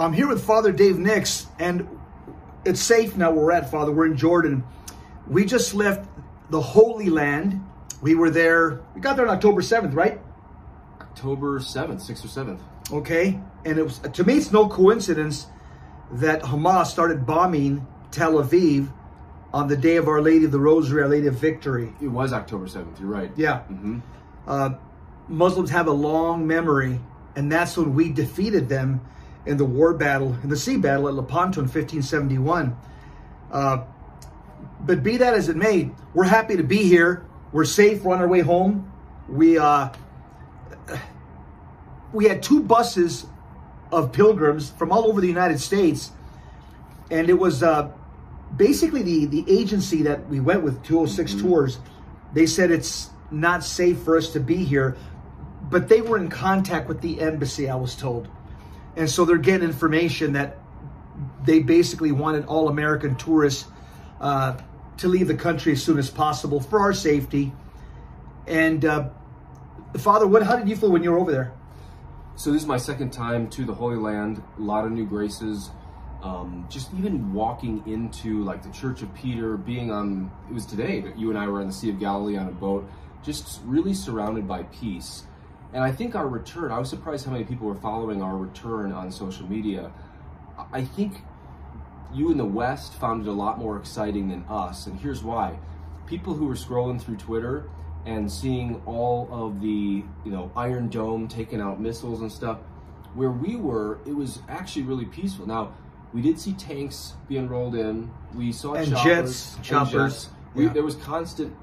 I'm here with Father Dave Nix, and it's safe now where we're at, Father. We're in Jordan. We just left the Holy Land. We were there, we got there on October 7th, right? October 7th, 6th or 7th. Okay, and it was, to me, it's no coincidence that Hamas started bombing Tel Aviv on the day of Our Lady of the Rosary, Our Lady of Victory. It was October 7th, you're right. Yeah. Mm-hmm. Muslims have a long memory, and that's when we defeated them in the war battle, in the sea battle at Lepanto in 1571. But be that as it may, we're happy to be here. We're safe, we're on our way home. We had two buses of pilgrims from all over the United States, and it was basically the agency that we went with, 206 Tours. They said it's not safe for us to be here, but they were in contact with the embassy, I was told. And so they're getting information that they basically wanted all American tourists to leave the country as soon as possible for our safety. And Father, how did you feel when you were over there? So this is my second time to the Holy Land, a lot of new graces. Just even walking into like the Church of Peter, being on, it was today that you and I were on the Sea of Galilee on a boat, just really surrounded by peace. And I think our return, I was surprised how many people were following our return on social media. I think you in the West found it a lot more exciting than us. And here's why. People who were scrolling through Twitter and seeing all of the, you know, Iron Dome taking out missiles and stuff, where we were, it was actually really peaceful. Now, we did see tanks being rolled in. We saw and choppers. Jets. Yeah. There was constant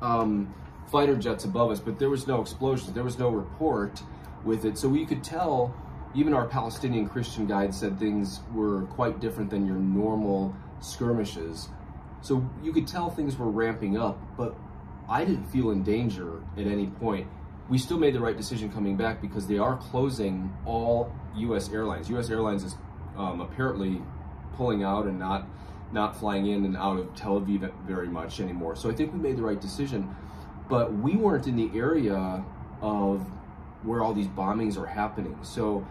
fighter jets above us, but there was no explosions. There was no report with it. So we could tell, even our Palestinian Christian guide said things were quite different than your normal skirmishes. So you could tell things were ramping up, but I didn't feel in danger at any point. We still made the right decision coming back because they are closing all U.S. airlines. U.S. airlines is apparently pulling out and not flying in and out of Tel Aviv very much anymore. So I think we made the right decision, but we weren't in the area of where all these bombings are happening. So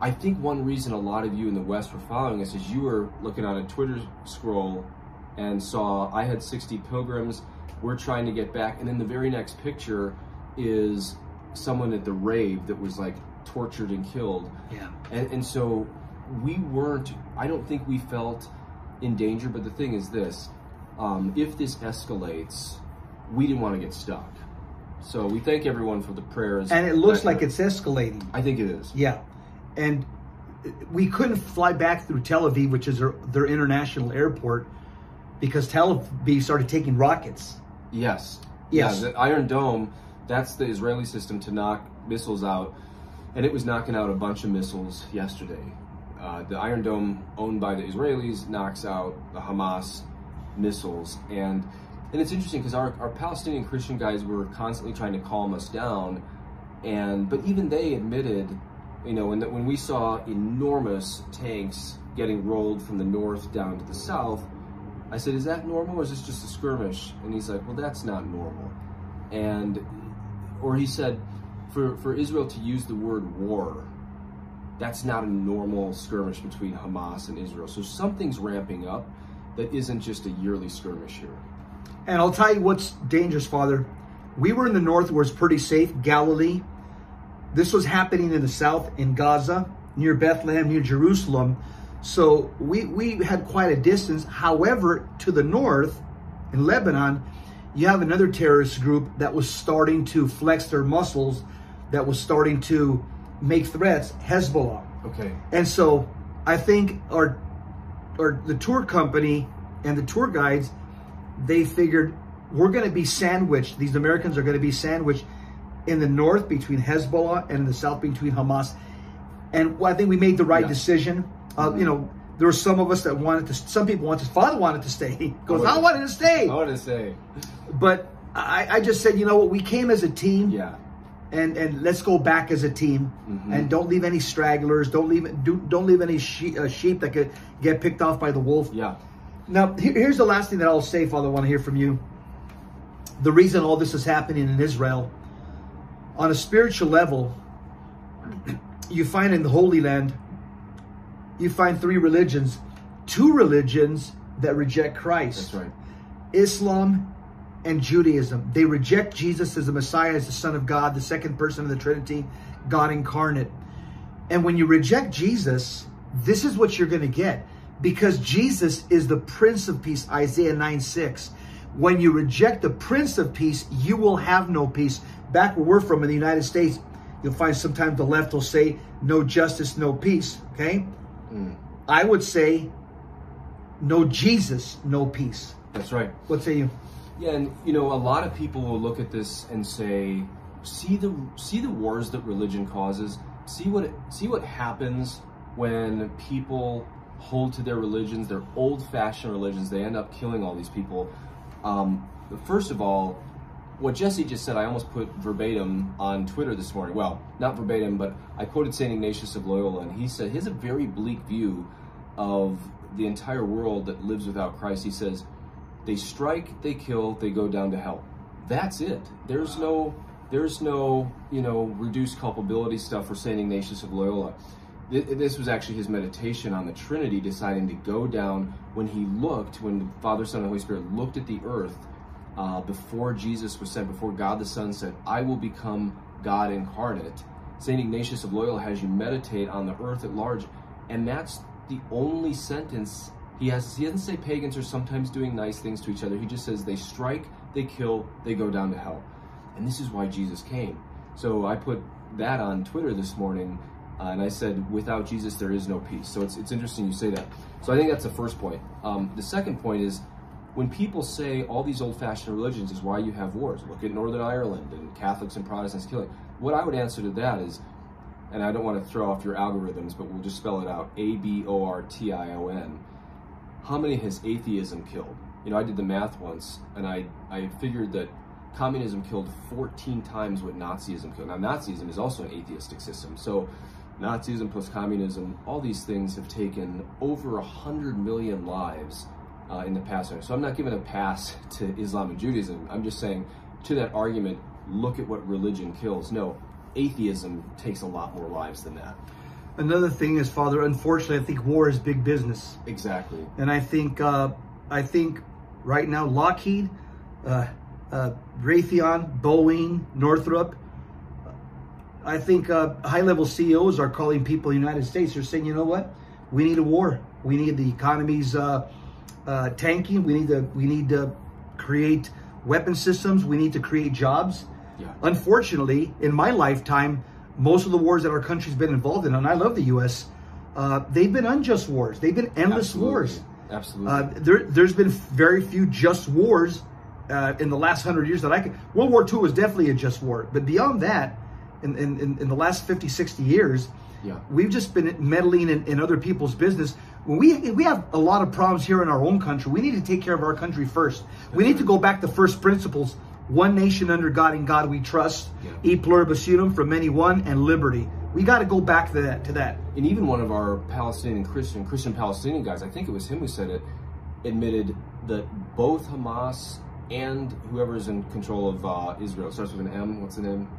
I think one reason a lot of you in the West were following us is you were looking on a Twitter scroll and saw I had 60 pilgrims, we're trying to get back. And then the very next picture is someone at the rave that was like tortured and killed. Yeah. And so we weren't, I don't think we felt in danger, but the thing is this, if this escalates, we didn't want to get stuck. So we thank everyone for the prayers. And it looks like it's escalating. I think it is. Yeah. And we couldn't fly back through Tel Aviv, which is their international airport, because Tel Aviv started taking rockets. Yes. Yes. Yeah, the Iron Dome, that's the Israeli system to knock missiles out. And it was knocking out a bunch of missiles yesterday. The Iron Dome, owned by the Israelis, knocks out the Hamas missiles. And it's interesting because our Palestinian Christian guys were constantly trying to calm us down. But even they admitted, you know, when we saw enormous tanks getting rolled from the north down to the south, I said, is that normal or is this just a skirmish? And he's like, well, that's not normal. Or he said, for Israel to use the word war, that's not a normal skirmish between Hamas and Israel. So something's ramping up that isn't just a yearly skirmish here. And I'll tell you what's dangerous, Father. We were in the north where it's pretty safe, Galilee. This was happening in the south, in Gaza, near Bethlehem, near Jerusalem. So we had quite a distance. However, to the north, in Lebanon, you have another terrorist group that was starting to flex their muscles, that was starting to make threats, Hezbollah. Okay. And so I think the tour company and the tour guides, they figured we're going to be sandwiched. These Americans are going to be sandwiched in the north between Hezbollah and in the south between Hamas. And I think we made the right decision. You know, there were some of us that wanted to, some people wanted, Father wanted to stay. He goes, I wanted to stay. I wanted to stay. But I just said, you know what, we came as a team. Yeah. And let's go back as a team, and don't leave any stragglers. Don't leave any sheep that could get picked off by the wolf. Yeah. Now here's the last thing that I'll say, Father. I want to hear from you. The reason all this is happening in Israel, on a spiritual level, you find in the Holy Land, you find three religions, two religions that reject Christ. That's right. Islam and Judaism. They reject Jesus as the Messiah, as the Son of God, the second person of the Trinity, God incarnate. And when you reject Jesus, this is what you're going to get, because Jesus is the Prince of Peace, Isaiah 9:6. When you reject the Prince of Peace, you will have no peace. Back where we're from in the United States, you'll find sometimes the left will say, no justice, no peace, okay? Mm. I would say, no Jesus, no peace. That's right. What say you? Yeah, and you know, a lot of people will look at this and say, see the wars that religion causes. See what happens when people hold to their religions, their old-fashioned religions. They end up killing all these people. First of all, what Jesse just said, I almost put verbatim on Twitter this morning. Well, not verbatim, but I quoted Saint Ignatius of Loyola, and he said he has a very bleak view of the entire world that lives without Christ. He says, they strike, they kill, they go down to hell. That's it. There's no, you know, reduced culpability stuff for Saint Ignatius of Loyola. This was actually his meditation on the Trinity, deciding to go down when the Father, Son, and Holy Spirit looked at the earth before Jesus was sent, before God the Son said, I will become God incarnate. Saint Ignatius of Loyola has you meditate on the earth at large, and that's the only sentence he has. He doesn't say pagans are sometimes doing nice things to each other. He just says they strike, they kill, they go down to hell. And this is why Jesus came. So I put that on Twitter this morning, and I said, without Jesus, there is no peace. So it's interesting you say that. So I think that's the first point. The second point is, when people say all these old-fashioned religions is why you have wars, look at Northern Ireland and Catholics and Protestants killing. What I would answer to that is, and I don't want to throw off your algorithms, but we'll just spell it out, A-B-O-R-T-I-O-N. How many has atheism killed? You know, I did the math once, and I figured that communism killed 14 times what Nazism killed. Now, Nazism is also an atheistic system, so Nazism plus communism, all these things have taken over 100 million lives in the past. So I'm not giving a pass to Islam and Judaism. I'm just saying, to that argument, look at what religion kills. No, atheism takes a lot more lives than that. Another thing is, Father, unfortunately, I think war is big business. Exactly. And I think right now, Lockheed, Raytheon, Boeing, Northrop, I think high-level CEOs are calling people in the United States. They're saying, you know what? We need a war. We need the economy's tanking. We need to create weapon systems. We need to create jobs. Yeah. Unfortunately, in my lifetime, most of the wars that our country's been involved in, and I love the U.S., they've been unjust wars. They've been endless wars. Absolutely. There's been very few just wars in the last 100 years that I could. World War II was definitely a just war, but beyond that, in the last 50, 60 years, yeah, we've just been meddling in other people's business. When we have a lot of problems here in our own country, we need to take care of our country first. We need to go back to first principles. One nation under God, in God we trust, yeah. E pluribus unum, from many one, and liberty. We got to go back to that. And even one of our Palestinian Christian Palestinian guys, I think it was him who said it, admitted that both Hamas and whoever's in control of Israel, it starts with an M, what's the name?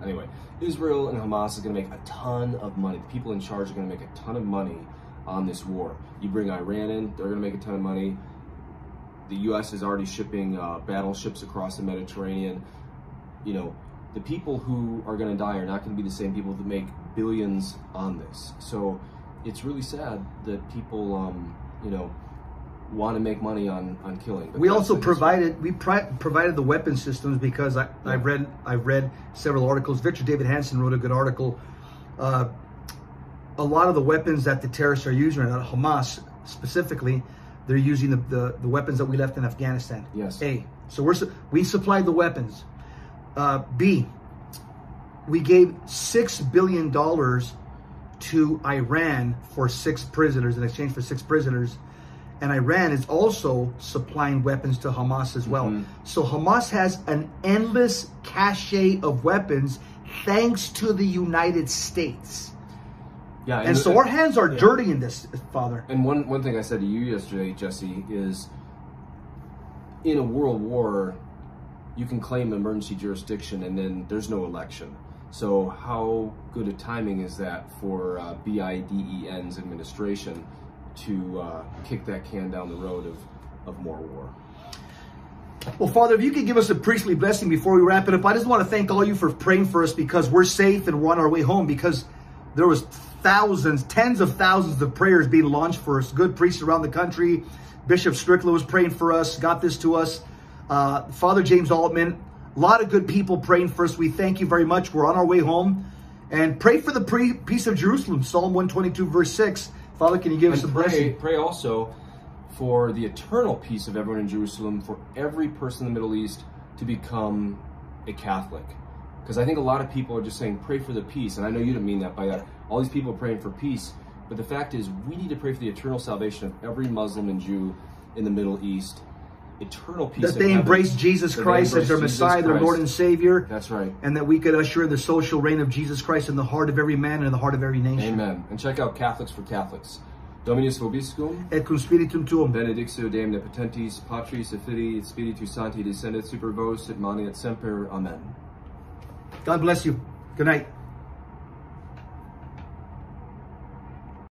Anyway, Israel and Hamas is going to make a ton of money. The people in charge are going to make a ton of money on this war. You bring Iran in, they're going to make a ton of money. The U.S. is already shipping battleships across the Mediterranean. You know, the people who are going to die are not going to be the same people that make billions on this. So it's really sad that people, you know, want to make money on killing. But we also provided the weapon systems, because I've read several articles. Victor David Hanson wrote a good article. A lot of the weapons that the terrorists are using, and Hamas specifically, they're using the weapons that we left in Afghanistan. Yes. A. So we supplied the weapons. B. We gave $6 billion to Iran for 6 prisoners, in exchange for 6 prisoners. And Iran is also supplying weapons to Hamas as well. Mm-hmm. So Hamas has an endless cache of weapons thanks to the United States. Yeah, and so our hands are dirty in this, Father. And one thing I said to you yesterday, Jesse, is in a world war, you can claim emergency jurisdiction and then there's no election. So how good a timing is that for BIDEN's administration to kick that can down the road of more war? Well, Father, if you could give us a priestly blessing before we wrap it up. I just want to thank all you for praying for us because we're safe and we're on our way home, because there was thousands, tens of thousands of prayers being launched for us. Good priests around the country. Bishop Strickland was praying for us, got this to us. Father James Altman, a lot of good people praying for us. We thank you very much. We're on our way home. And pray for the peace of Jerusalem, Psalm 122, verse 6. Father, can you give us a blessing? Pray also for the eternal peace of everyone in Jerusalem, for every person in the Middle East to become a Catholic. Because I think a lot of people are just saying, pray for the peace. And I know you didn't mean that by that. All these people are praying for peace. But the fact is, we need to pray for the eternal salvation of every Muslim and Jew in the Middle East. Eternal peace. That they embrace Jesus Christ as their Messiah, their Lord and Savior. That's right. And that we could usher the social reign of Jesus Christ in the heart of every man and in the heart of every nation. Amen. And check out Catholics for Catholics. Dominus vobiscum. Et cum spiritum tuum. Benedictio Deum Nepotentis, Patris et Filii et Spiritus Sancti, descendet super vos, et mani et semper. Amen. God bless you. Good night.